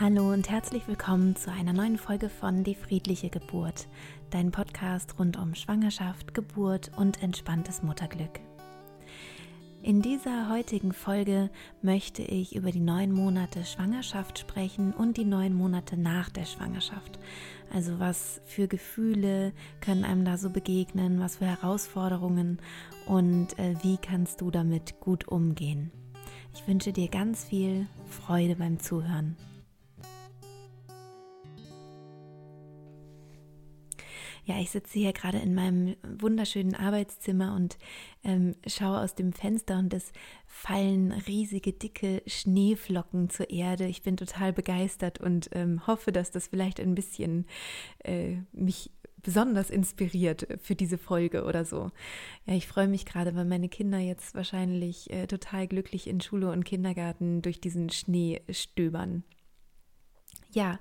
Hallo und herzlich willkommen zu einer neuen Folge von Die friedliche Geburt, dein Podcast rund um Schwangerschaft, Geburt und entspanntes Mutterglück. In dieser heutigen Folge möchte ich über die 9 Monate Schwangerschaft sprechen und die 9 Monate nach der Schwangerschaft. Also was für Gefühle können einem da so begegnen, was für Herausforderungen und wie kannst du damit gut umgehen. Ich wünsche dir ganz viel Freude beim Zuhören. Ja, ich sitze hier gerade in meinem wunderschönen Arbeitszimmer und schaue aus dem Fenster und es fallen riesige, dicke Schneeflocken zur Erde. Ich bin total begeistert und hoffe, dass das vielleicht ein bisschen mich besonders inspiriert für diese Folge oder so. Ja, ich freue mich gerade, weil meine Kinder jetzt wahrscheinlich total glücklich in Schule und Kindergarten durch diesen Schnee stöbern. Ja,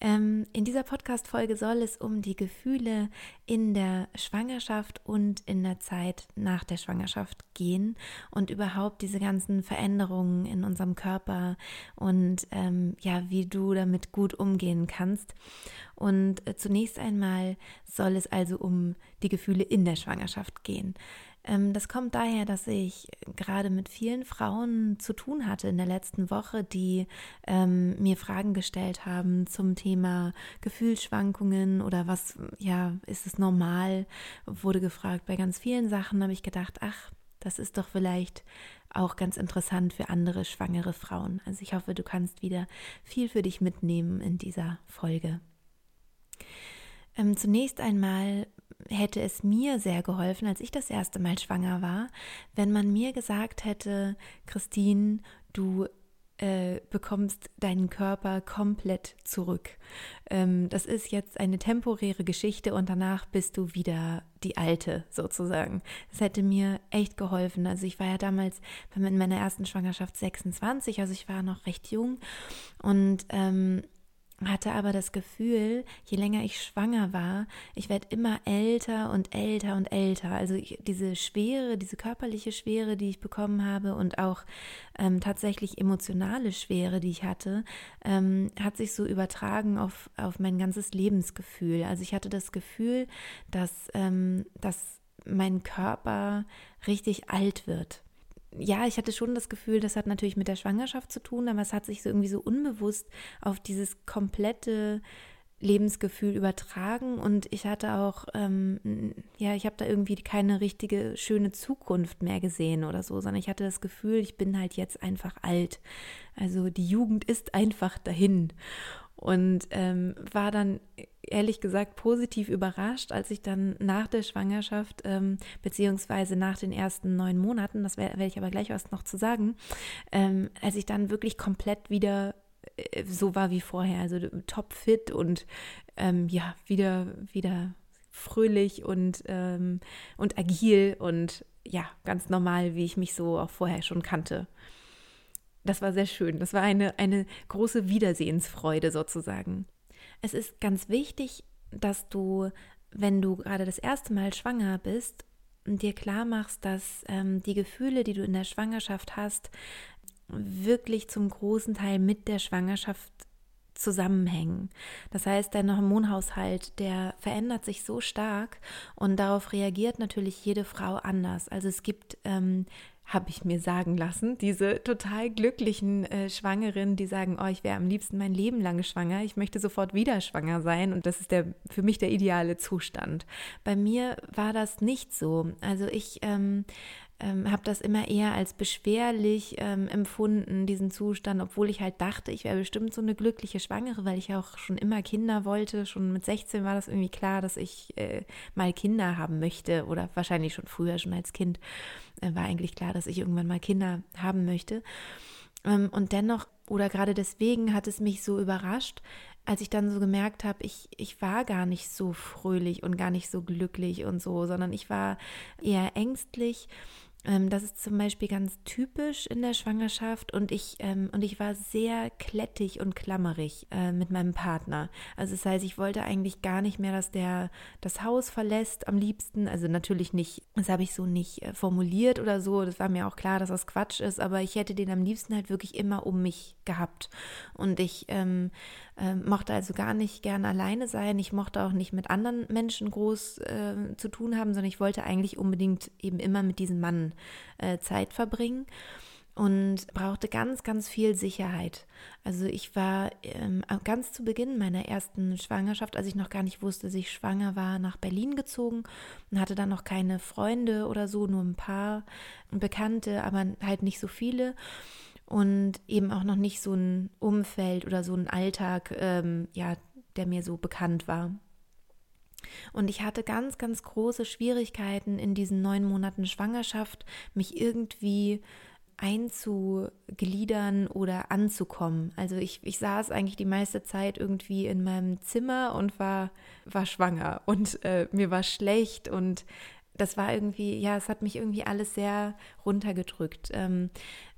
in dieser Podcast-Folge soll es um die Gefühle in der Schwangerschaft und in der Zeit nach der Schwangerschaft gehen und überhaupt diese ganzen Veränderungen in unserem Körper und ja, wie du damit gut umgehen kannst. Und zunächst einmal soll es also um die Gefühle in der Schwangerschaft gehen. Das kommt daher, dass ich gerade mit vielen Frauen zu tun hatte in der letzten Woche, die mir Fragen gestellt haben zum Thema Gefühlsschwankungen oder was, ja, ist es normal, wurde gefragt. Bei ganz vielen Sachen habe ich gedacht, ach, das ist doch vielleicht auch ganz interessant für andere schwangere Frauen. Also ich hoffe, du kannst wieder viel für dich mitnehmen in dieser Folge. Zunächst einmal hätte es mir sehr geholfen, als ich das erste Mal schwanger war, wenn man mir gesagt hätte, Christine, du bekommst deinen Körper komplett zurück. Das ist jetzt eine temporäre Geschichte und danach bist du wieder die Alte sozusagen. Das hätte mir echt geholfen. Also ich war ja damals in meiner ersten Schwangerschaft 26, also ich war noch recht jung und hatte aber das Gefühl, je länger ich schwanger war, ich werde immer älter und älter und älter. Also diese Schwere, diese körperliche Schwere, die ich bekommen habe und auch tatsächlich emotionale Schwere, die ich hatte, hat sich so übertragen auf mein ganzes Lebensgefühl. Also ich hatte das Gefühl, dass mein Körper richtig alt wird. Ja, ich hatte schon das Gefühl, das hat natürlich mit der Schwangerschaft zu tun, aber es hat sich so irgendwie so unbewusst auf dieses komplette Lebensgefühl übertragen und ich hatte auch, ich habe da irgendwie keine richtige schöne Zukunft mehr gesehen oder so, sondern ich hatte das Gefühl, ich bin halt jetzt einfach alt. Also die Jugend ist einfach dahin. Und war dann ehrlich gesagt positiv überrascht, als ich dann nach der Schwangerschaft beziehungsweise nach den ersten 9 Monaten, das werde ich aber gleich was noch zu sagen, als ich dann wirklich komplett wieder so war wie vorher, also topfit und wieder fröhlich und agil und ja, ganz normal, wie ich mich so auch vorher schon kannte. Das war sehr schön. Das war eine große Wiedersehensfreude sozusagen. Es ist ganz wichtig, dass du, wenn du gerade das erste Mal schwanger bist, dir klar machst, dass die Gefühle, die du in der Schwangerschaft hast, wirklich zum großen Teil mit der Schwangerschaft zusammenhängen. Das heißt, dein Hormonhaushalt, der verändert sich so stark und darauf reagiert natürlich jede Frau anders. Also es gibt habe ich mir sagen lassen, diese total glücklichen Schwangerinnen, die sagen, oh, ich wäre am liebsten mein Leben lang schwanger, ich möchte sofort wieder schwanger sein und das ist für mich der ideale Zustand. Bei mir war das nicht so. Also ich habe das immer eher als beschwerlich empfunden, diesen Zustand, obwohl ich halt dachte, ich wäre bestimmt so eine glückliche Schwangere, weil ich ja auch schon immer Kinder wollte. Schon mit 16 war das irgendwie klar, dass ich mal Kinder haben möchte oder wahrscheinlich schon früher, schon als Kind war eigentlich klar, dass ich irgendwann mal Kinder haben möchte. Und dennoch oder gerade deswegen hat es mich so überrascht, als ich dann so gemerkt habe, ich war gar nicht so fröhlich und gar nicht so glücklich und so, sondern ich war eher ängstlich Das ist zum Beispiel ganz typisch in der Schwangerschaft, und ich war sehr klettig und klammerig mit meinem Partner. Also das heißt, ich wollte eigentlich gar nicht mehr, dass der das Haus verlässt am liebsten. Also natürlich nicht, das habe ich so nicht formuliert oder so. Das war mir auch klar, dass das Quatsch ist, aber ich hätte den am liebsten halt wirklich immer um mich gehabt. Und ich mochte also gar nicht gern alleine sein. Ich mochte auch nicht mit anderen Menschen groß zu tun haben, sondern ich wollte eigentlich unbedingt eben immer mit diesem Mann Zeit verbringen und brauchte ganz, ganz viel Sicherheit. Also ich war ganz zu Beginn meiner ersten Schwangerschaft, als ich noch gar nicht wusste, dass ich schwanger war, nach Berlin gezogen und hatte dann noch keine Freunde oder so, nur ein paar Bekannte, aber halt nicht so viele. Und eben auch noch nicht so ein Umfeld oder so ein Alltag, der mir so bekannt war. Und ich hatte ganz, ganz große Schwierigkeiten in diesen 9 Monaten Schwangerschaft, mich irgendwie einzugliedern oder anzukommen. Also ich saß eigentlich die meiste Zeit irgendwie in meinem Zimmer und war schwanger und mir war schlecht, und das war irgendwie, es hat mich irgendwie alles sehr runtergedrückt.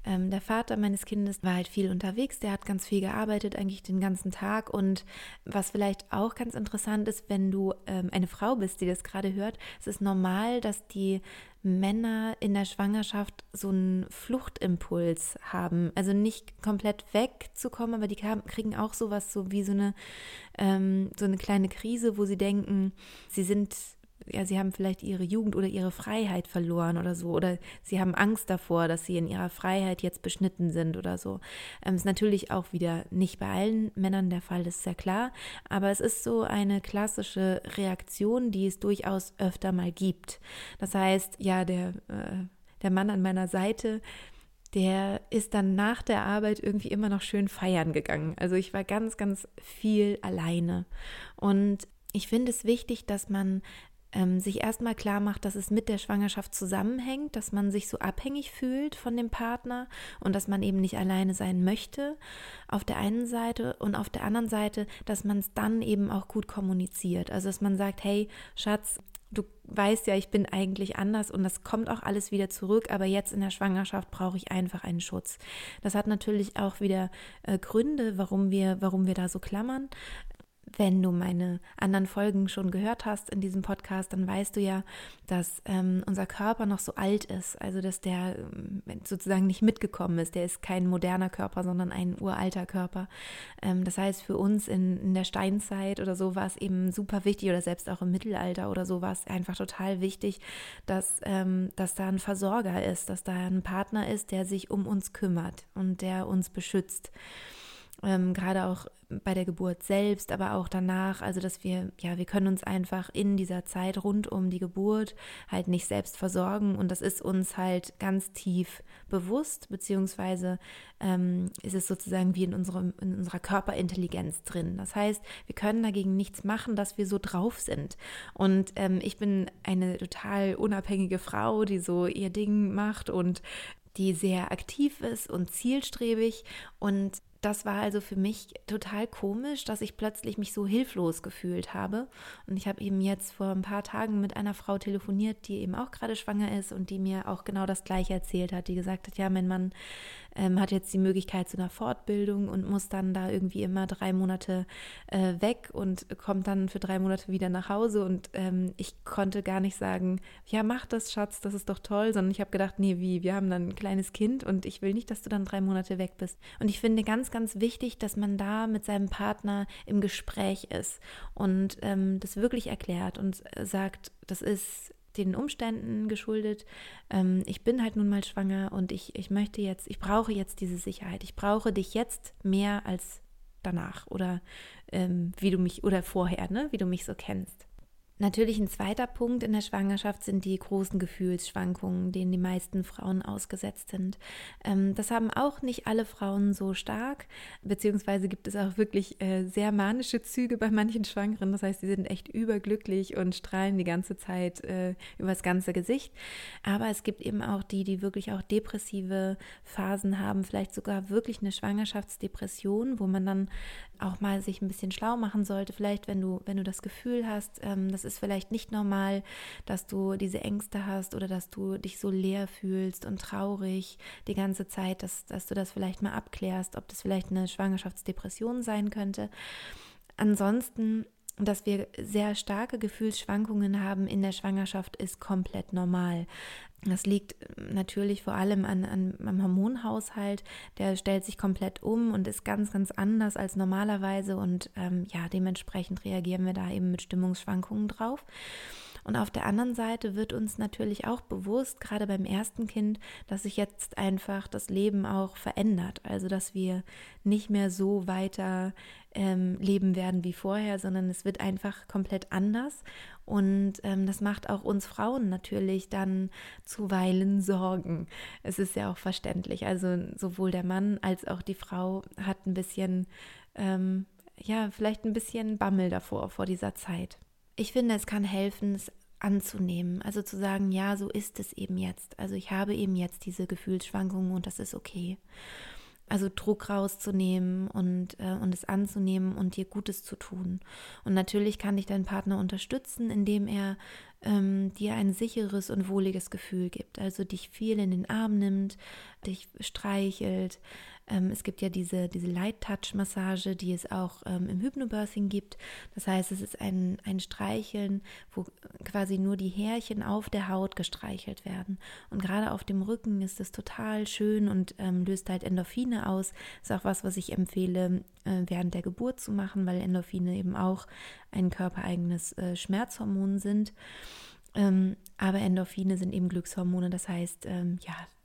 Der Vater meines Kindes war halt viel unterwegs, der hat ganz viel gearbeitet, eigentlich den ganzen Tag, und was vielleicht auch ganz interessant ist, wenn du eine Frau bist, die das gerade hört, es ist normal, dass die Männer in der Schwangerschaft so einen Fluchtimpuls haben, also nicht komplett wegzukommen, aber die kriegen auch sowas, so wie so eine kleine Krise, wo sie denken, sie haben vielleicht ihre Jugend oder ihre Freiheit verloren oder so, oder sie haben Angst davor, dass sie in ihrer Freiheit jetzt beschnitten sind oder so. Ist natürlich auch wieder nicht bei allen Männern der Fall, das ist ja klar, aber es ist so eine klassische Reaktion, die es durchaus öfter mal gibt. Das heißt, der Mann an meiner Seite, der ist dann nach der Arbeit irgendwie immer noch schön feiern gegangen. Also ich war ganz, ganz viel alleine, und ich finde es wichtig, dass man sich erstmal klar macht, dass es mit der Schwangerschaft zusammenhängt, dass man sich so abhängig fühlt von dem Partner und dass man eben nicht alleine sein möchte auf der einen Seite, und auf der anderen Seite, dass man es dann eben auch gut kommuniziert. Also dass man sagt, hey Schatz, du weißt ja, ich bin eigentlich anders und das kommt auch alles wieder zurück, aber jetzt in der Schwangerschaft brauche ich einfach einen Schutz. Das hat natürlich auch wieder Gründe, warum wir da so klammern. Wenn du meine anderen Folgen schon gehört hast in diesem Podcast, dann weißt du ja, dass unser Körper noch so alt ist, also dass der sozusagen nicht mitgekommen ist. Der ist kein moderner Körper, sondern ein uralter Körper. Das heißt, für uns in der Steinzeit oder so war es eben super wichtig, oder selbst auch im Mittelalter oder so war es einfach total wichtig, dass da ein Versorger ist, dass da ein Partner ist, der sich um uns kümmert und der uns beschützt. Gerade auch bei der Geburt selbst, aber auch danach, also dass wir können uns einfach in dieser Zeit rund um die Geburt halt nicht selbst versorgen, und das ist uns halt ganz tief bewusst, beziehungsweise ist es sozusagen wie in unserer Körperintelligenz drin. Das heißt, wir können dagegen nichts machen, dass wir so drauf sind, und ich bin eine total unabhängige Frau, die so ihr Ding macht und die sehr aktiv ist und zielstrebig, und das war also für mich total komisch, dass ich plötzlich mich so hilflos gefühlt habe. Und ich habe eben jetzt vor ein paar Tagen mit einer Frau telefoniert, die eben auch gerade schwanger ist und die mir auch genau das Gleiche erzählt hat, die gesagt hat, ja, mein Mann hat jetzt die Möglichkeit zu einer Fortbildung und muss dann da irgendwie immer 3 Monate weg und kommt dann für 3 Monate wieder nach Hause, und ich konnte gar nicht sagen, ja, mach das, Schatz, das ist doch toll, sondern ich habe gedacht, nee, wir haben dann ein kleines Kind und ich will nicht, dass du dann 3 Monate weg bist. Und ich finde ganz wichtig, dass man da mit seinem Partner im Gespräch ist und das wirklich erklärt und sagt, das ist den Umständen geschuldet, ich bin halt nun mal schwanger und ich brauche jetzt diese Sicherheit, ich brauche dich jetzt mehr als danach oder wie du mich, oder vorher, ne, wie du mich so kennst. Natürlich ein zweiter Punkt in der Schwangerschaft sind die großen Gefühlsschwankungen, denen die meisten Frauen ausgesetzt sind. Das haben auch nicht alle Frauen so stark, beziehungsweise gibt es auch wirklich sehr manische Züge bei manchen Schwangeren. Das heißt, sie sind echt überglücklich und strahlen die ganze Zeit übers ganze Gesicht. Aber es gibt eben auch die wirklich auch depressive Phasen haben, vielleicht sogar wirklich eine Schwangerschaftsdepression, wo man dann auch mal sich ein bisschen schlau machen sollte. Vielleicht, wenn du das Gefühl hast, das ist ist vielleicht nicht normal, dass du diese Ängste hast oder dass du dich so leer fühlst und traurig die ganze Zeit, dass du das vielleicht mal abklärst, ob das vielleicht eine Schwangerschaftsdepression sein könnte. Ansonsten, dass wir sehr starke Gefühlsschwankungen haben in der Schwangerschaft, ist komplett normal. Das liegt natürlich vor allem am Hormonhaushalt, der stellt sich komplett um und ist ganz, ganz anders als normalerweise und dementsprechend reagieren wir da eben mit Stimmungsschwankungen drauf. Und auf der anderen Seite wird uns natürlich auch bewusst, gerade beim ersten Kind, dass sich jetzt einfach das Leben auch verändert. Also dass wir nicht mehr so weiter leben werden wie vorher, sondern es wird einfach komplett anders. Und das macht auch uns Frauen natürlich dann zuweilen Sorgen. Es ist ja auch verständlich. Also sowohl der Mann als auch die Frau hat ein bisschen, vielleicht ein bisschen Bammel davor, vor dieser Zeit. Ich finde, es kann helfen, es anzunehmen, also zu sagen, ja, so ist es eben jetzt. Also ich habe eben jetzt diese Gefühlsschwankungen und das ist okay. Also Druck rauszunehmen und es anzunehmen und dir Gutes zu tun. Und natürlich kann dich dein Partner unterstützen, indem er dir ein sicheres und wohliges Gefühl gibt. Also dich viel in den Arm nimmt, dich streichelt. Es gibt ja diese Light-Touch-Massage, die es auch im Hypnobirthing gibt. Das heißt, es ist ein Streicheln, wo quasi nur die Härchen auf der Haut gestreichelt werden. Und gerade auf dem Rücken ist das total schön und löst halt Endorphine aus. Ist auch was ich empfehle, während der Geburt zu machen, weil Endorphine eben auch ein körpereigenes Schmerzhormon sind. Aber Endorphine sind eben Glückshormone, das heißt,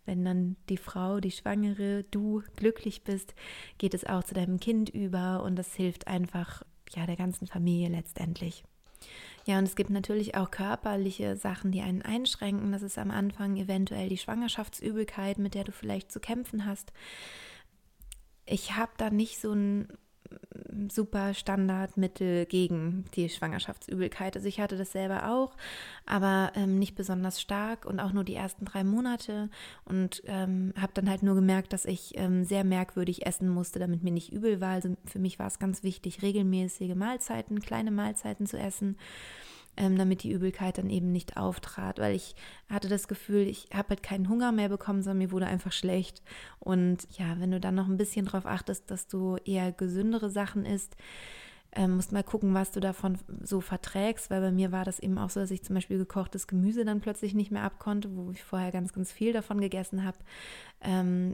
wenn dann die Frau, die Schwangere, du glücklich bist, geht es auch zu deinem Kind über und das hilft einfach der ganzen Familie letztendlich. Ja, und es gibt natürlich auch körperliche Sachen, die einen einschränken. Das ist am Anfang eventuell die Schwangerschaftsübelkeit, mit der du vielleicht zu kämpfen hast. Ich habe da nicht so ein super Standardmittel gegen die Schwangerschaftsübelkeit. Also ich hatte das selber auch, aber nicht besonders stark und auch nur die ersten 3 Monate und habe dann halt nur gemerkt, dass ich sehr merkwürdig essen musste, damit mir nicht übel war. Also für mich war es ganz wichtig, regelmäßige Mahlzeiten, kleine Mahlzeiten zu essen, damit die Übelkeit dann eben nicht auftrat, weil ich hatte das Gefühl, ich habe halt keinen Hunger mehr bekommen, sondern mir wurde einfach schlecht. Und ja, wenn du dann noch ein bisschen drauf achtest, dass du eher gesündere Sachen isst, musst mal gucken, was du davon so verträgst, weil bei mir war das eben auch so, dass ich zum Beispiel gekochtes Gemüse dann plötzlich nicht mehr abkonnte, wo ich vorher ganz, ganz viel davon gegessen habe.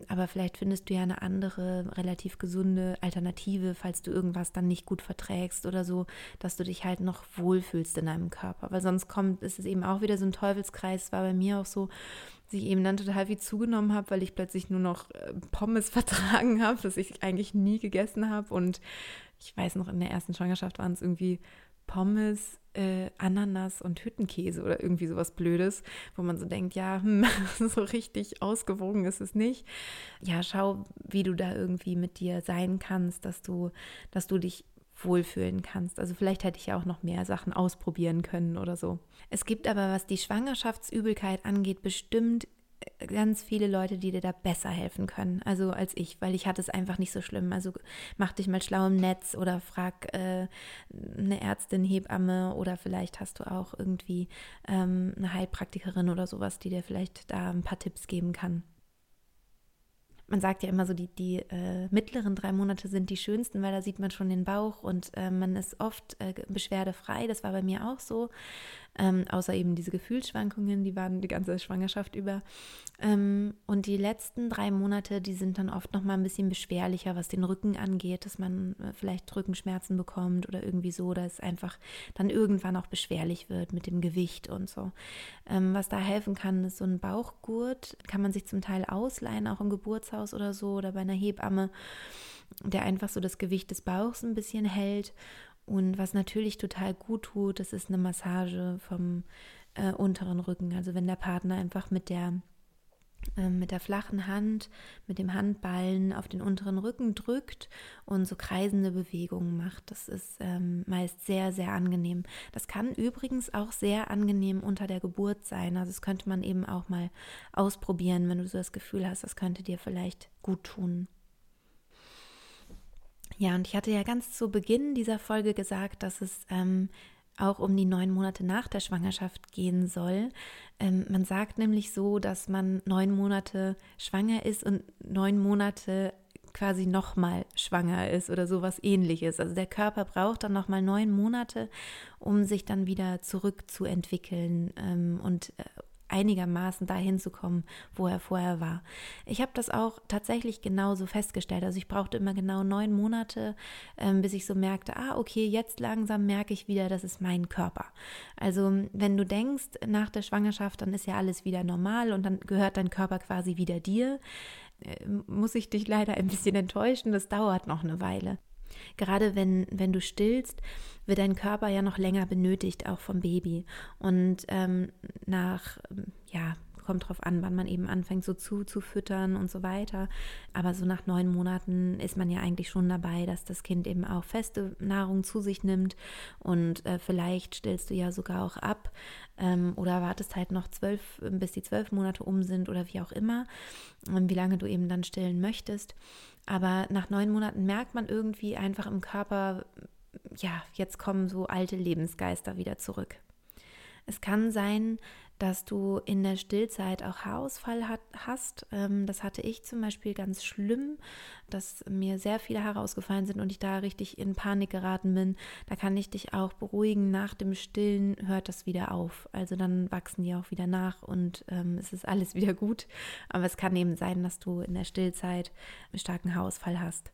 Aber vielleicht findest du ja eine andere, relativ gesunde Alternative, falls du irgendwas dann nicht gut verträgst oder so, dass du dich halt noch wohlfühlst in deinem Körper, weil sonst ist es eben auch wieder so ein Teufelskreis. Es war bei mir auch so, dass ich eben dann total viel zugenommen habe, weil ich plötzlich nur noch Pommes vertragen habe, das ich eigentlich nie gegessen habe. Und ich weiß noch, in der ersten Schwangerschaft waren es irgendwie Pommes, Ananas und Hüttenkäse oder irgendwie sowas Blödes, wo man so denkt, so richtig ausgewogen ist es nicht. Ja, schau, wie du da irgendwie mit dir sein kannst, dass du dich wohlfühlen kannst. Also vielleicht hätte ich ja auch noch mehr Sachen ausprobieren können oder so. Es gibt aber, was die Schwangerschaftsübelkeit angeht, bestimmt ganz viele Leute, die dir da besser helfen können, also als ich, weil ich hatte es einfach nicht so schlimm. Also mach dich mal schlau im Netz oder frag eine Ärztin, Hebamme oder vielleicht hast du auch irgendwie eine Heilpraktikerin oder sowas, die dir vielleicht da ein paar Tipps geben kann. Man sagt ja immer so, die mittleren 3 Monate sind die schönsten, weil da sieht man schon den Bauch und man ist oft beschwerdefrei. Das war bei mir auch so, außer eben diese Gefühlsschwankungen, die waren die ganze Schwangerschaft über. Und die letzten 3 Monate, die sind dann oft nochmal ein bisschen beschwerlicher, was den Rücken angeht, dass man vielleicht Rückenschmerzen bekommt oder irgendwie so, dass es einfach dann irgendwann auch beschwerlich wird mit dem Gewicht und so. Was da helfen kann, ist so ein Bauchgurt, kann man sich zum Teil ausleihen, auch im Geburtshaus oder so oder bei einer Hebamme, der einfach so das Gewicht des Bauchs ein bisschen hält. Und was natürlich total gut tut, das ist eine Massage vom unteren Rücken. Also wenn der Partner einfach mit der flachen Hand, mit dem Handballen auf den unteren Rücken drückt und so kreisende Bewegungen macht. Das ist meist sehr, sehr angenehm. Das kann übrigens auch sehr angenehm unter der Geburt sein. Also das könnte man eben auch mal ausprobieren, wenn du so das Gefühl hast, das könnte dir vielleicht gut tun. Ja, und ich hatte ja ganz zu Beginn dieser Folge gesagt, dass es auch um die 9 Monate nach der Schwangerschaft gehen soll. Man sagt nämlich so, dass man 9 Monate schwanger ist und 9 Monate quasi nochmal schwanger ist oder sowas Ähnliches. Also der Körper braucht dann nochmal 9 Monate, um sich dann wieder zurückzuentwickeln und einigermaßen dahin zu kommen, wo er vorher war. Ich habe das auch tatsächlich genauso festgestellt. Also ich brauchte immer genau 9 Monate, bis ich so merkte, okay, jetzt langsam merke ich wieder, das ist mein Körper. Also wenn du denkst, nach der Schwangerschaft, dann ist ja alles wieder normal und dann gehört dein Körper quasi wieder dir, muss ich dich leider ein bisschen enttäuschen, das dauert noch eine Weile. Gerade wenn du stillst, wird dein Körper ja noch länger benötigt, auch vom Baby. Und kommt drauf an, wann man eben anfängt, so zuzufüttern und so weiter. Aber so nach 9 Monaten ist man ja eigentlich schon dabei, dass das Kind eben auch feste Nahrung zu sich nimmt. Und vielleicht stillst du ja sogar auch ab oder wartest halt noch 12, bis die 12 Monate um sind oder wie auch immer, wie lange du eben dann stillen möchtest. Aber nach 9 Monaten merkt man irgendwie einfach im Körper, ja, jetzt kommen so alte Lebensgeister wieder zurück. Es kann sein, dass du in der Stillzeit auch Haarausfall hast. Das hatte ich zum Beispiel ganz schlimm, dass mir sehr viele Haare ausgefallen sind und ich da richtig in Panik geraten bin. Da kann ich dich auch beruhigen, nach dem Stillen hört das wieder auf. Also dann wachsen die auch wieder nach und es ist alles wieder gut. Aber es kann eben sein, dass du in der Stillzeit einen starken Haarausfall hast.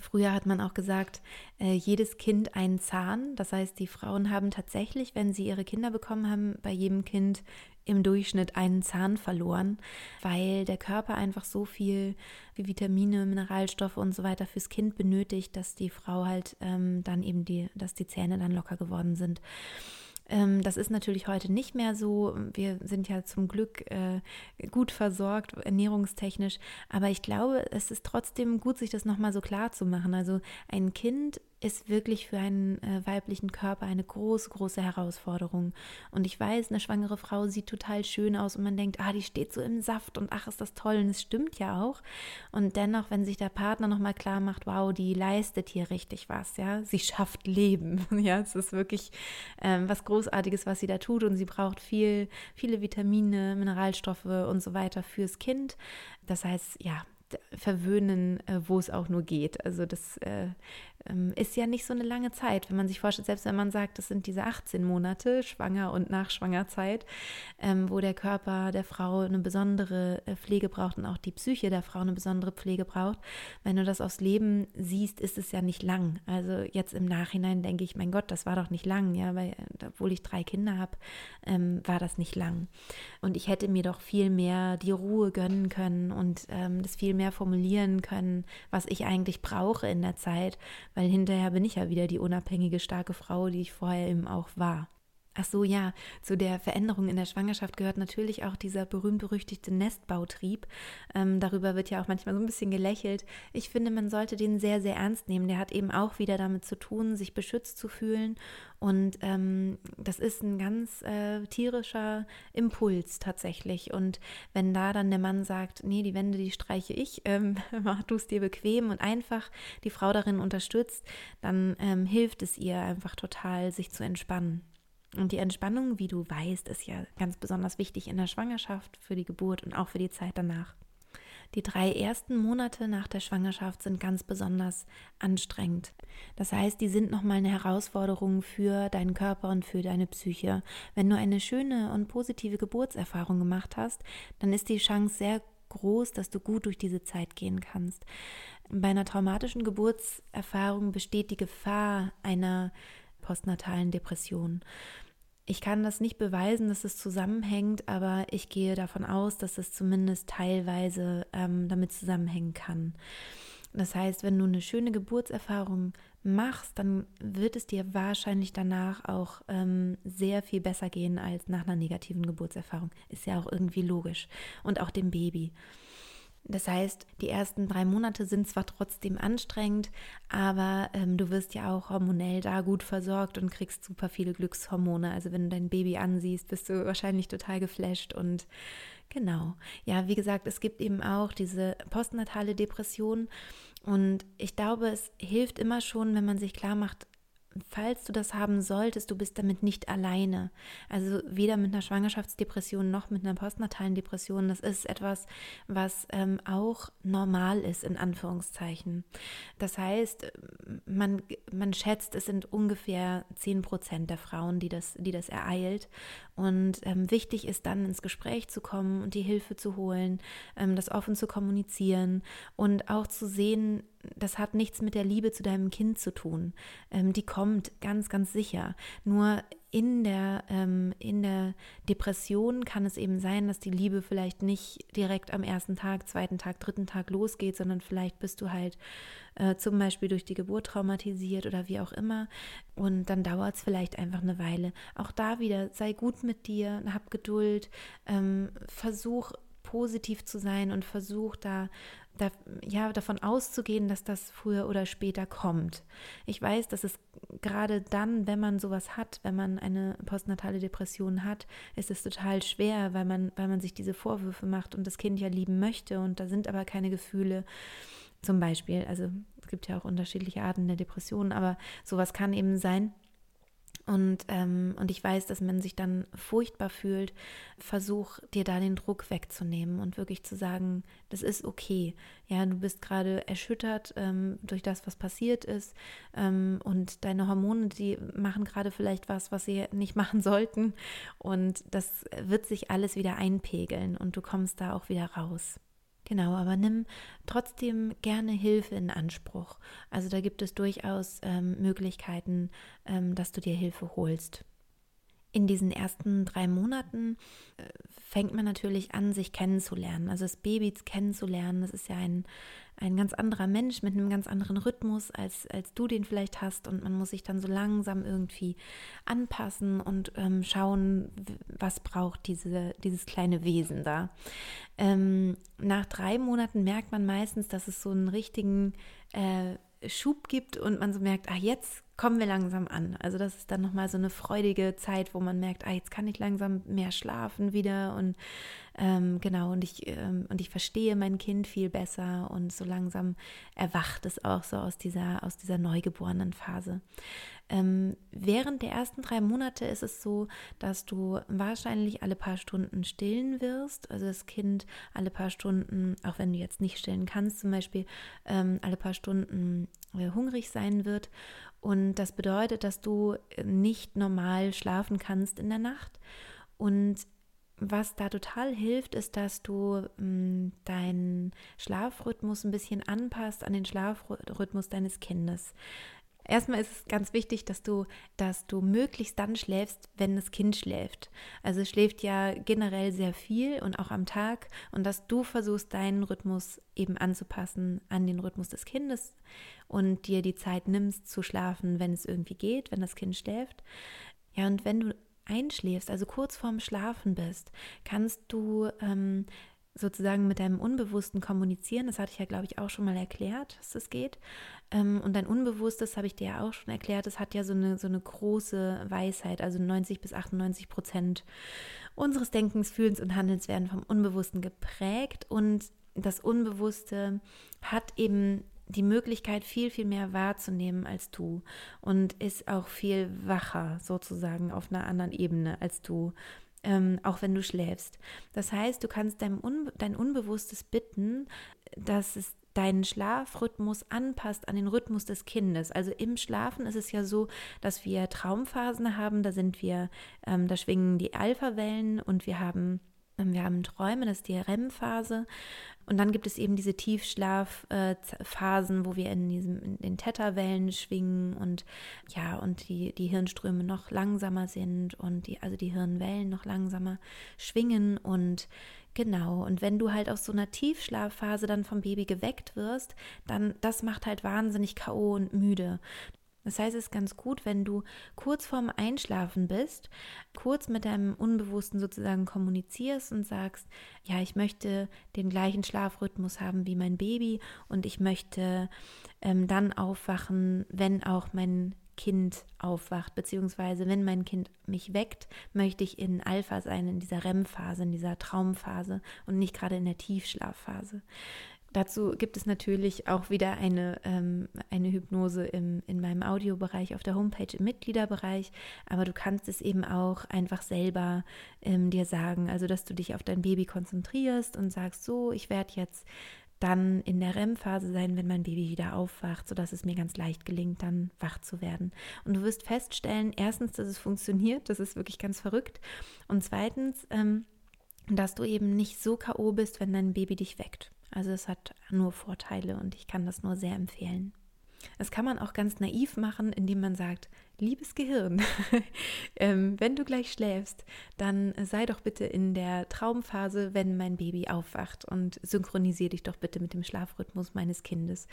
Früher hat man auch gesagt, jedes Kind einen Zahn. Das heißt, die Frauen haben tatsächlich, wenn sie ihre Kinder bekommen haben, bei jedem Kind im Durchschnitt einen Zahn verloren, weil der Körper einfach so viel wie Vitamine, Mineralstoffe und so weiter fürs Kind benötigt, dass die Frau halt dass die Zähne dann locker geworden sind. Das ist natürlich heute nicht mehr so. Wir sind ja zum Glück gut versorgt, ernährungstechnisch. Aber ich glaube, es ist trotzdem gut, sich das nochmal so klar zu machen. Also ein Kind ist wirklich für einen weiblichen Körper eine große, große Herausforderung. Und ich weiß, eine schwangere Frau sieht total schön aus und man denkt, die steht so im Saft und ach, ist das toll. Und es stimmt ja auch. Und dennoch, wenn sich der Partner nochmal klar macht, wow, die leistet hier richtig was, ja, sie schafft Leben. Ja, es ist wirklich was Großartiges, was sie da tut und sie braucht viele Vitamine, Mineralstoffe und so weiter fürs Kind. Das heißt, ja, verwöhnen, wo es auch nur geht. Also das ist ja nicht so eine lange Zeit, wenn man sich vorstellt, selbst wenn man sagt, das sind diese 18 Monate, Schwanger- und Nachschwangerzeit, wo der Körper der Frau eine besondere Pflege braucht und auch die Psyche der Frau eine besondere Pflege braucht. Wenn du das aufs Leben siehst, ist es ja nicht lang. Also jetzt im Nachhinein denke ich, mein Gott, das war doch nicht lang, ja, weil obwohl ich 3 Kinder habe, war das nicht lang. Und ich hätte mir doch viel mehr die Ruhe gönnen können und das viel mehr formulieren können, was ich eigentlich brauche in der Zeit, weil hinterher bin ich ja wieder die unabhängige, starke Frau, die ich vorher eben auch war. Ach so, ja, zu der Veränderung in der Schwangerschaft gehört natürlich auch dieser berühmt-berüchtigte Nestbautrieb. Darüber wird ja auch manchmal so ein bisschen gelächelt. Ich finde, man sollte den sehr, sehr ernst nehmen. Der hat eben auch wieder damit zu tun, sich beschützt zu fühlen. Und das ist ein ganz tierischer Impuls tatsächlich. Und wenn da dann der Mann sagt, nee, die Wände, die streiche ich, mach du es dir bequem und einfach die Frau darin unterstützt, dann hilft es ihr einfach total, sich zu entspannen. Und die Entspannung, wie du weißt, ist ja ganz besonders wichtig in der Schwangerschaft, für die Geburt und auch für die Zeit danach. Die 3 ersten Monate nach der Schwangerschaft sind ganz besonders anstrengend. Das heißt, die sind nochmal eine Herausforderung für deinen Körper und für deine Psyche. Wenn du eine schöne und positive Geburtserfahrung gemacht hast, dann ist die Chance sehr groß, dass du gut durch diese Zeit gehen kannst. Bei einer traumatischen Geburtserfahrung besteht die Gefahr einer postnatalen Depression. Ich kann das nicht beweisen, dass es zusammenhängt, aber ich gehe davon aus, dass es zumindest teilweise damit zusammenhängen kann. Das heißt, wenn du eine schöne Geburtserfahrung machst, dann wird es dir wahrscheinlich danach auch sehr viel besser gehen als nach einer negativen Geburtserfahrung. Ist ja auch irgendwie logisch. Und auch dem Baby. Das heißt, die ersten 3 Monate sind zwar trotzdem anstrengend, aber du wirst ja auch hormonell da gut versorgt und kriegst super viele Glückshormone. Also wenn du dein Baby ansiehst, bist du wahrscheinlich total geflasht und genau. Ja, wie gesagt, es gibt eben auch diese postnatale Depression und ich glaube, es hilft immer schon, wenn man sich klar macht, falls du das haben solltest, du bist damit nicht alleine. Also weder mit einer Schwangerschaftsdepression noch mit einer postnatalen Depression. Das ist etwas, was auch normal ist, in Anführungszeichen. Das heißt, man schätzt, es sind ungefähr 10% der Frauen, die das ereilt. Und wichtig ist dann, ins Gespräch zu kommen und die Hilfe zu holen, das offen zu kommunizieren und auch zu sehen, das hat nichts mit der Liebe zu deinem Kind zu tun. Die kommt ganz, ganz sicher. Nur in der Depression kann es eben sein, dass die Liebe vielleicht nicht direkt am ersten Tag, zweiten Tag, dritten Tag losgeht, sondern vielleicht bist du halt zum Beispiel durch die Geburt traumatisiert oder wie auch immer. Und dann dauert es vielleicht einfach eine Weile. Auch da wieder, sei gut mit dir, hab Geduld, versuch positiv zu sein und versuch davon auszugehen, dass das früher oder später kommt. Ich weiß, dass es gerade dann, wenn man sowas hat, wenn man eine postnatale Depression hat, ist es total schwer, weil man sich diese Vorwürfe macht und das Kind ja lieben möchte und da sind aber keine Gefühle. Zum Beispiel, also es gibt ja auch unterschiedliche Arten der Depressionen, aber sowas kann eben sein. Und ich weiß, dass man sich dann furchtbar fühlt, versuch dir da den Druck wegzunehmen und wirklich zu sagen, das ist okay. Ja, du bist gerade erschüttert durch das, was passiert ist und deine Hormone, die machen gerade vielleicht was sie nicht machen sollten und das wird sich alles wieder einpegeln und du kommst da auch wieder raus. Genau, aber nimm trotzdem gerne Hilfe in Anspruch. Also da gibt es durchaus Möglichkeiten, dass du dir Hilfe holst. In diesen ersten 3 Monaten fängt man natürlich an, sich kennenzulernen, also das Baby kennenzulernen. Das ist ja ein ganz anderer Mensch mit einem ganz anderen Rhythmus, als du den vielleicht hast. Und man muss sich dann so langsam irgendwie anpassen und schauen, was braucht dieses kleine Wesen da. Nach 3 Monaten merkt man meistens, dass es so einen richtigen Schub gibt und man so merkt, jetzt kommen wir langsam an. Also das ist dann nochmal so eine freudige Zeit, wo man merkt, jetzt kann ich langsam mehr schlafen wieder und ich verstehe mein Kind viel besser und so langsam erwacht es auch so aus dieser neugeborenen Phase. Während der ersten 3 Monate ist es so, dass du wahrscheinlich alle paar Stunden stillen wirst, also das Kind alle paar Stunden, auch wenn du jetzt nicht stillen kannst zum Beispiel, alle paar Stunden hungrig sein wird und das bedeutet, dass du nicht normal schlafen kannst in der Nacht und was da total hilft, ist, dass du deinen Schlafrhythmus ein bisschen anpasst an den Schlafrhythmus deines Kindes. Erstmal ist es ganz wichtig, dass du möglichst dann schläfst, wenn das Kind schläft. Also es schläft ja generell sehr viel und auch am Tag und dass du versuchst, deinen Rhythmus eben anzupassen an den Rhythmus des Kindes und dir die Zeit nimmst zu schlafen, wenn es irgendwie geht, wenn das Kind schläft. Ja, und wenn du einschläfst, also kurz vorm Schlafen bist, kannst du sozusagen mit deinem Unbewussten kommunizieren. Das hatte ich ja, glaube ich, auch schon mal erklärt, dass das geht. Und dein Unbewusstes, habe ich dir ja auch schon erklärt, das hat ja so eine große Weisheit, also 90-98% unseres Denkens, Fühlens und Handelns werden vom Unbewussten geprägt und das Unbewusste hat eben die Möglichkeit, viel, viel mehr wahrzunehmen als du und ist auch viel wacher sozusagen auf einer anderen Ebene als du, auch wenn du schläfst. Das heißt, du kannst dein Unbewusstes bitten, dass es deinen Schlafrhythmus anpasst an den Rhythmus des Kindes. Also im Schlafen ist es ja so, dass wir Traumphasen haben, da schwingen die Alphawellen und wir haben Träume, das ist die REM-Phase. Und dann gibt es eben diese Tiefschlafphasen, wo wir in den Theta-Wellen schwingen und die Hirnströme noch langsamer sind und die Hirnwellen noch langsamer schwingen und genau. Und wenn du halt aus so einer Tiefschlafphase dann vom Baby geweckt wirst, dann das macht halt wahnsinnig K.O. und müde. Das heißt, es ist ganz gut, wenn du kurz vorm Einschlafen bist, kurz mit deinem Unbewussten sozusagen kommunizierst und sagst, ja, ich möchte den gleichen Schlafrhythmus haben wie mein Baby und ich möchte dann aufwachen, wenn auch mein Kind aufwacht, beziehungsweise wenn mein Kind mich weckt, möchte ich in Alpha sein, in dieser REM-Phase, in dieser Traumphase und nicht gerade in der Tiefschlafphase. Dazu gibt es natürlich auch wieder eine Hypnose in meinem Audiobereich auf der Homepage im Mitgliederbereich, aber du kannst es eben auch einfach selber dir sagen, also dass du dich auf dein Baby konzentrierst und sagst, so, ich werde jetzt dann in der REM-Phase sein, wenn mein Baby wieder aufwacht, sodass es mir ganz leicht gelingt, dann wach zu werden. Und du wirst feststellen, erstens, dass es funktioniert, das ist wirklich ganz verrückt, und zweitens, dass du eben nicht so K.O. bist, wenn dein Baby dich weckt. Also es hat nur Vorteile und ich kann das nur sehr empfehlen. Das kann man auch ganz naiv machen, indem man sagt, liebes Gehirn, wenn du gleich schläfst, dann sei doch bitte in der Traumphase, wenn mein Baby aufwacht, und synchronisiere dich doch bitte mit dem Schlafrhythmus meines Kindes.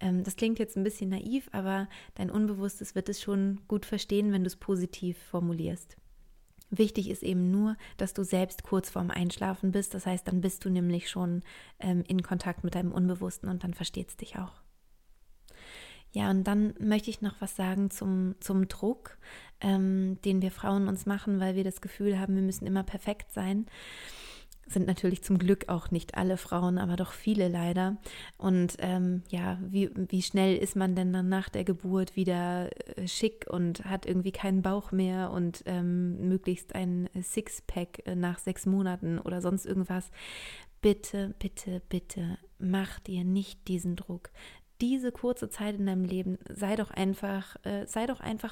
Das klingt jetzt ein bisschen naiv, aber dein Unbewusstes wird es schon gut verstehen, wenn du es positiv formulierst. Wichtig ist eben nur, dass du selbst kurz vorm Einschlafen bist. Das heißt, dann bist du nämlich schon in Kontakt mit deinem Unbewussten und dann versteht es dich auch. Ja, und dann möchte ich noch was sagen zum Druck, den wir Frauen uns machen, weil wir das Gefühl haben, wir müssen immer perfekt sein. Sind natürlich zum Glück auch nicht alle Frauen, aber doch viele leider. Und wie schnell ist man denn dann nach der Geburt wieder schick und hat irgendwie keinen Bauch mehr und möglichst ein Sixpack nach 6 Monaten oder sonst irgendwas. Bitte, bitte, bitte, mach dir nicht diesen Druck. Diese kurze Zeit in deinem Leben, sei doch einfach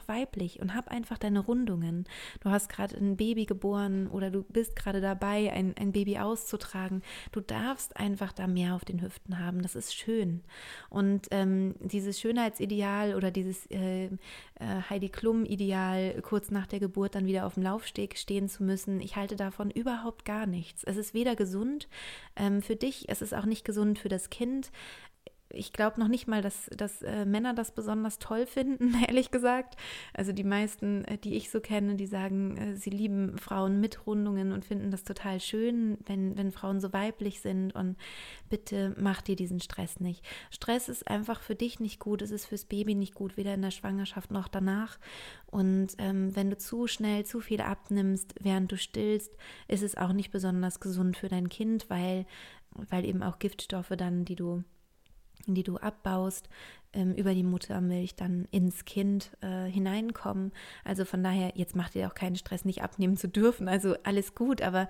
weiblich und hab einfach deine Rundungen. Du hast gerade ein Baby geboren oder du bist gerade dabei, ein Baby auszutragen. Du darfst einfach da mehr auf den Hüften haben, das ist schön. Und dieses Schönheitsideal oder dieses Heidi Klum-Ideal, kurz nach der Geburt dann wieder auf dem Laufsteg stehen zu müssen, ich halte davon überhaupt gar nichts. Es ist weder gesund für dich, es ist auch nicht gesund für das Kind. Ich glaube noch nicht mal, dass Männer das besonders toll finden, ehrlich gesagt. Also die meisten, die ich so kenne, die sagen, sie lieben Frauen mit Rundungen und finden das total schön, wenn Frauen so weiblich sind. Und bitte mach dir diesen Stress nicht. Stress ist einfach für dich nicht gut, es ist fürs Baby nicht gut, weder in der Schwangerschaft noch danach. Und wenn du zu schnell zu viel abnimmst, während du stillst, ist es auch nicht besonders gesund für dein Kind, weil eben auch Giftstoffe dann, die du abbaust, über die Muttermilch dann ins Kind hineinkommen. Also von daher, jetzt mach dir auch keinen Stress, nicht abnehmen zu dürfen. Also alles gut, aber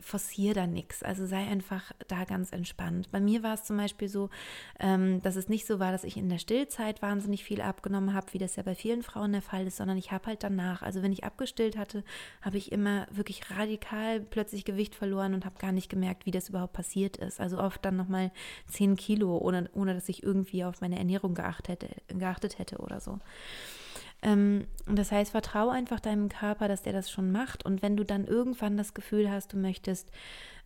forcier da nichts. Also sei einfach da ganz entspannt. Bei mir war es zum Beispiel so, dass es nicht so war, dass ich in der Stillzeit wahnsinnig viel abgenommen habe, wie das ja bei vielen Frauen der Fall ist, sondern ich habe halt danach, also wenn ich abgestillt hatte, habe ich immer wirklich radikal plötzlich Gewicht verloren und habe gar nicht gemerkt, wie das überhaupt passiert ist. Also oft dann nochmal 10 Kilo, ohne dass ich irgendwie auf meine Ernährung geachtet hätte oder so. Das heißt, vertraue einfach deinem Körper, dass der das schon macht, und wenn du dann irgendwann das Gefühl hast, du möchtest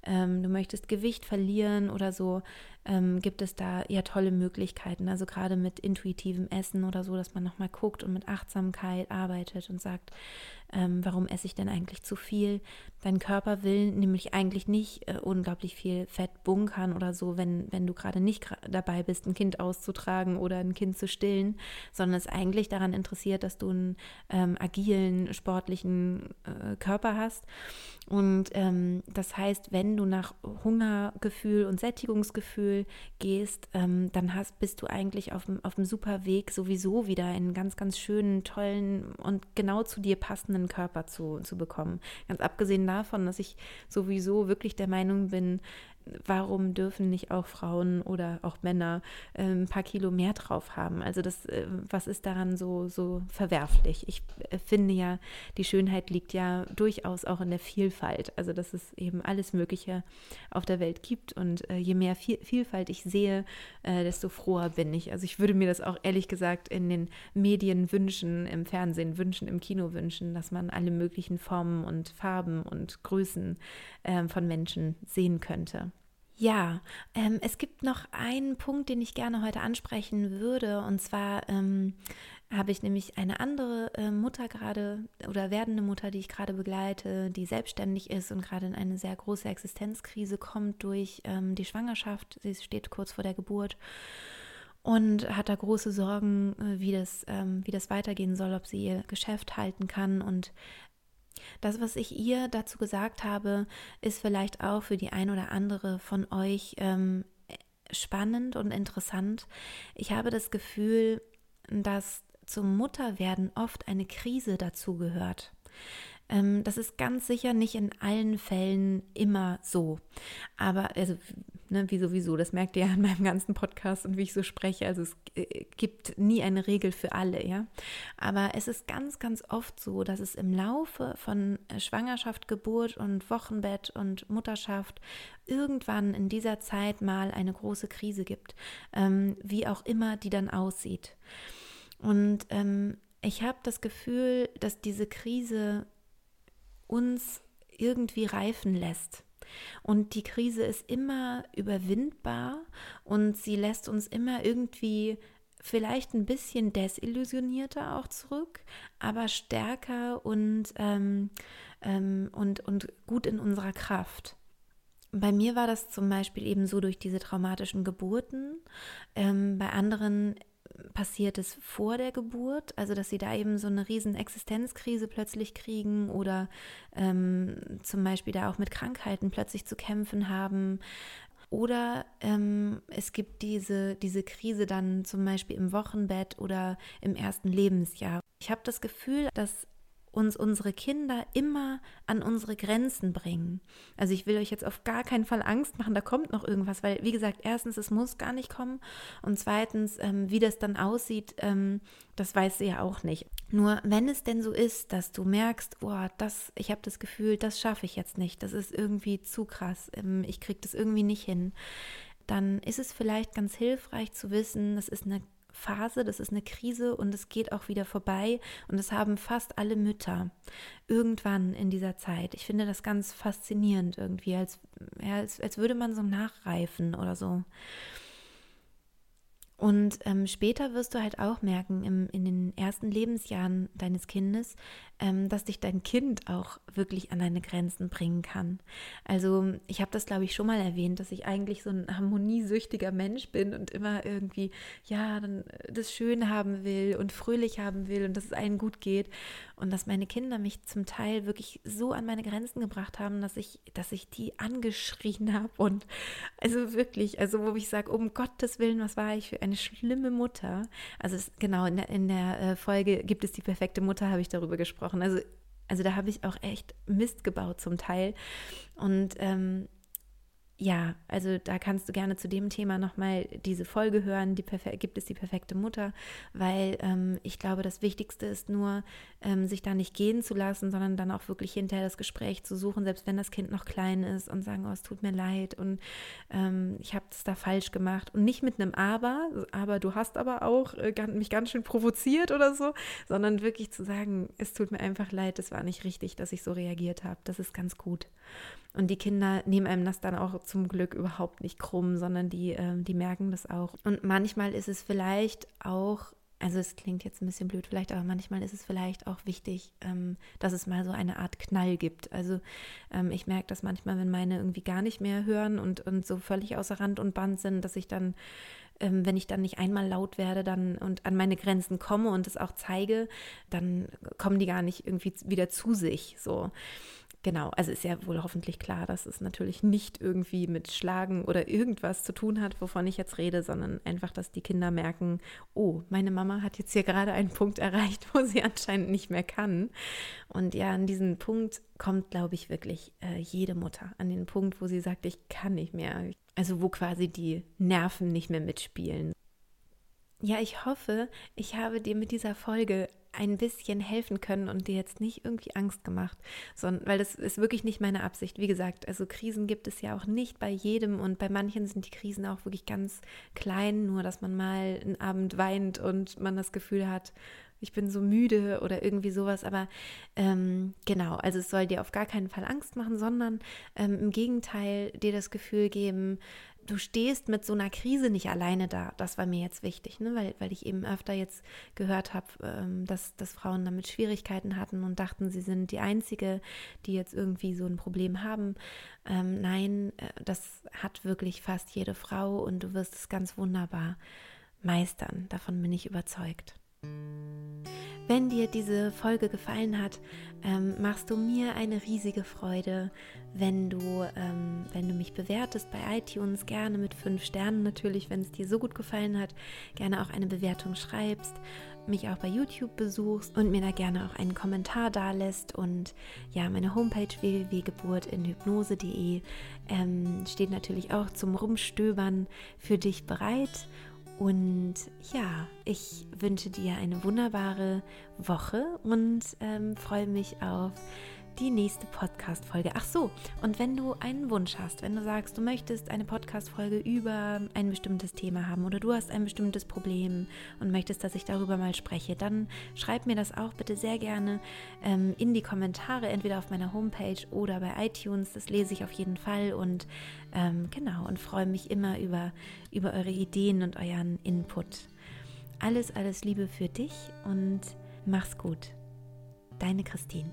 Gewicht verlieren oder so, gibt es da ja tolle Möglichkeiten, also gerade mit intuitivem Essen oder so, dass man nochmal guckt und mit Achtsamkeit arbeitet und sagt, warum esse ich denn eigentlich zu viel? Dein Körper will nämlich eigentlich nicht unglaublich viel Fett bunkern oder so, wenn du gerade nicht dabei bist, ein Kind auszutragen oder ein Kind zu stillen, sondern ist eigentlich daran interessiert, dass du einen agilen, sportlichen Körper hast. Und das heißt, wenn du nach Hungergefühl und Sättigungsgefühl gehst, dann bist du eigentlich auf dem super Weg, sowieso wieder einen ganz, ganz schönen, tollen und genau zu dir passenden Körper zu bekommen. Ganz abgesehen davon, dass ich sowieso wirklich der Meinung bin, warum dürfen nicht auch Frauen oder auch Männer ein paar Kilo mehr drauf haben? Also was ist daran so verwerflich? Ich finde ja, die Schönheit liegt ja durchaus auch in der Vielfalt. Also dass es eben alles Mögliche auf der Welt gibt, und je mehr Vielfalt ich sehe, desto froher bin ich. Also ich würde mir das auch ehrlich gesagt in den Medien wünschen, im Fernsehen wünschen, im Kino wünschen, dass man alle möglichen Formen und Farben und Größen von Menschen sehen könnte. Ja, es gibt noch einen Punkt, den ich gerne heute ansprechen würde, und zwar habe ich nämlich eine andere Mutter gerade oder werdende Mutter, die ich gerade begleite, die selbstständig ist und gerade in eine sehr große Existenzkrise kommt durch die Schwangerschaft. Sie steht kurz vor der Geburt und hat da große Sorgen, wie das weitergehen soll, ob sie ihr Geschäft halten kann. Und das, was ich ihr dazu gesagt habe, ist vielleicht auch für die ein oder andere von euch spannend und interessant. Ich habe das Gefühl, dass zum Mutterwerden oft eine Krise dazugehört. Das ist ganz sicher nicht in allen Fällen immer so. Aber, also, ne, wieso, das merkt ihr ja in meinem ganzen Podcast und wie ich so spreche. Also es gibt nie eine Regel für alle, ja. Aber es ist ganz, ganz oft so, dass es im Laufe von Schwangerschaft, Geburt und Wochenbett und Mutterschaft irgendwann in dieser Zeit mal eine große Krise gibt, wie auch immer die dann aussieht. Und ich habe das Gefühl, dass diese Krise uns irgendwie reifen lässt. Und die Krise ist immer überwindbar und sie lässt uns immer irgendwie vielleicht ein bisschen desillusionierter auch zurück, aber stärker und gut in unserer Kraft. Bei mir war das zum Beispiel eben so durch diese traumatischen Geburten, bei anderen passiert es vor der Geburt, also dass sie da eben so eine riesen Existenzkrise plötzlich kriegen oder zum Beispiel da auch mit Krankheiten plötzlich zu kämpfen haben. Oder es gibt diese Krise dann zum Beispiel im Wochenbett oder im ersten Lebensjahr. Ich habe das Gefühl, dass uns unsere Kinder immer an unsere Grenzen bringen. Also ich will euch jetzt auf gar keinen Fall Angst machen, da kommt noch irgendwas, weil wie gesagt, erstens, es muss gar nicht kommen und zweitens, wie das dann aussieht, das weißt du ja auch nicht. Nur wenn es denn so ist, dass du merkst, ich habe das Gefühl, das schaffe ich jetzt nicht, das ist irgendwie zu krass, ich kriege das irgendwie nicht hin, dann ist es vielleicht ganz hilfreich zu wissen, das ist eine Phase, das ist eine Krise und es geht auch wieder vorbei und das haben fast alle Mütter irgendwann in dieser Zeit. Ich finde das ganz faszinierend irgendwie, als würde man so nachreifen oder so. Und später wirst du halt auch merken, in den ersten Lebensjahren deines Kindes, dass dich dein Kind auch wirklich an deine Grenzen bringen kann. Also ich habe das, glaube ich, schon mal erwähnt, dass ich eigentlich so ein harmoniesüchtiger Mensch bin und immer irgendwie, ja, dann das schön haben will und fröhlich haben will und dass es allen gut geht. Und dass meine Kinder mich zum Teil wirklich so an meine Grenzen gebracht haben, dass ich die angeschrien habe. Und also wirklich, also wo ich sage, um Gottes Willen, was war ich für eine schlimme Mutter? Also genau, in der Folge Gibt es die perfekte Mutter, habe ich darüber gesprochen. Also da habe ich auch echt Mist gebaut zum Teil. Und ja, also da kannst du gerne zu dem Thema nochmal diese Folge hören, Gibt es die perfekte Mutter, weil ich glaube, das Wichtigste ist nur, sich da nicht gehen zu lassen, sondern dann auch wirklich hinterher das Gespräch zu suchen, selbst wenn das Kind noch klein ist und sagen, es tut mir leid und ich habe es da falsch gemacht und nicht mit einem aber du hast aber auch mich ganz schön provoziert oder so, sondern wirklich zu sagen, es tut mir einfach leid, es war nicht richtig, dass ich so reagiert habe, das ist ganz gut. Und die Kinder nehmen einem das dann auch zum Glück überhaupt nicht krumm, sondern die merken das auch. Und manchmal ist es vielleicht auch, also es klingt jetzt ein bisschen blöd vielleicht, aber manchmal ist es vielleicht auch wichtig, dass es mal so eine Art Knall gibt. Also ich merke das manchmal, wenn meine irgendwie gar nicht mehr hören und so völlig außer Rand und Band sind, dass ich dann, wenn ich dann nicht einmal laut werde dann und an meine Grenzen komme und es auch zeige, dann kommen die gar nicht irgendwie wieder zu sich, so. Genau, also ist ja wohl hoffentlich klar, dass es natürlich nicht irgendwie mit Schlagen oder irgendwas zu tun hat, wovon ich jetzt rede, sondern einfach, dass die Kinder merken, oh, meine Mama hat jetzt hier gerade einen Punkt erreicht, wo sie anscheinend nicht mehr kann. Und ja, an diesen Punkt kommt, glaube ich, wirklich jede Mutter, an den Punkt, wo sie sagt, ich kann nicht mehr. Also wo quasi die Nerven nicht mehr mitspielen. Ja, ich hoffe, ich habe dir mit dieser Folge ein bisschen helfen können und dir jetzt nicht irgendwie Angst gemacht, sondern weil das ist wirklich nicht meine Absicht. Wie gesagt, also Krisen gibt es ja auch nicht bei jedem und bei manchen sind die Krisen auch wirklich ganz klein, nur dass man mal einen Abend weint und man das Gefühl hat, ich bin so müde oder irgendwie sowas, aber genau, also es soll dir auf gar keinen Fall Angst machen, sondern im Gegenteil dir das Gefühl geben, du stehst mit so einer Krise nicht alleine da. Das war mir jetzt wichtig, ne? Weil ich eben öfter jetzt gehört habe, dass Frauen damit Schwierigkeiten hatten und dachten, sie sind die Einzige, die jetzt irgendwie so ein Problem haben. Nein, das hat wirklich fast jede Frau und du wirst es ganz wunderbar meistern. Davon bin ich überzeugt. Wenn dir diese Folge gefallen hat, machst du mir eine riesige Freude, wenn du mich bewertest bei iTunes, gerne mit 5 Sternen natürlich, wenn es dir so gut gefallen hat, gerne auch eine Bewertung schreibst, mich auch bei YouTube besuchst und mir da gerne auch einen Kommentar dalässt. Und ja, meine Homepage www.geburtinhypnose.de steht natürlich auch zum Rumstöbern für dich bereit. Und ja, ich wünsche dir eine wunderbare Woche und freue mich auf die nächste Podcast-Folge. Ach so, und wenn du einen Wunsch hast, wenn du sagst, du möchtest eine Podcast-Folge über ein bestimmtes Thema haben oder du hast ein bestimmtes Problem und möchtest, dass ich darüber mal spreche, dann schreib mir das auch bitte sehr gerne in die Kommentare, entweder auf meiner Homepage oder bei iTunes. Das lese ich auf jeden Fall und genau, und freue mich immer über eure Ideen und euren Input. Alles Liebe für dich und mach's gut. Deine Christine.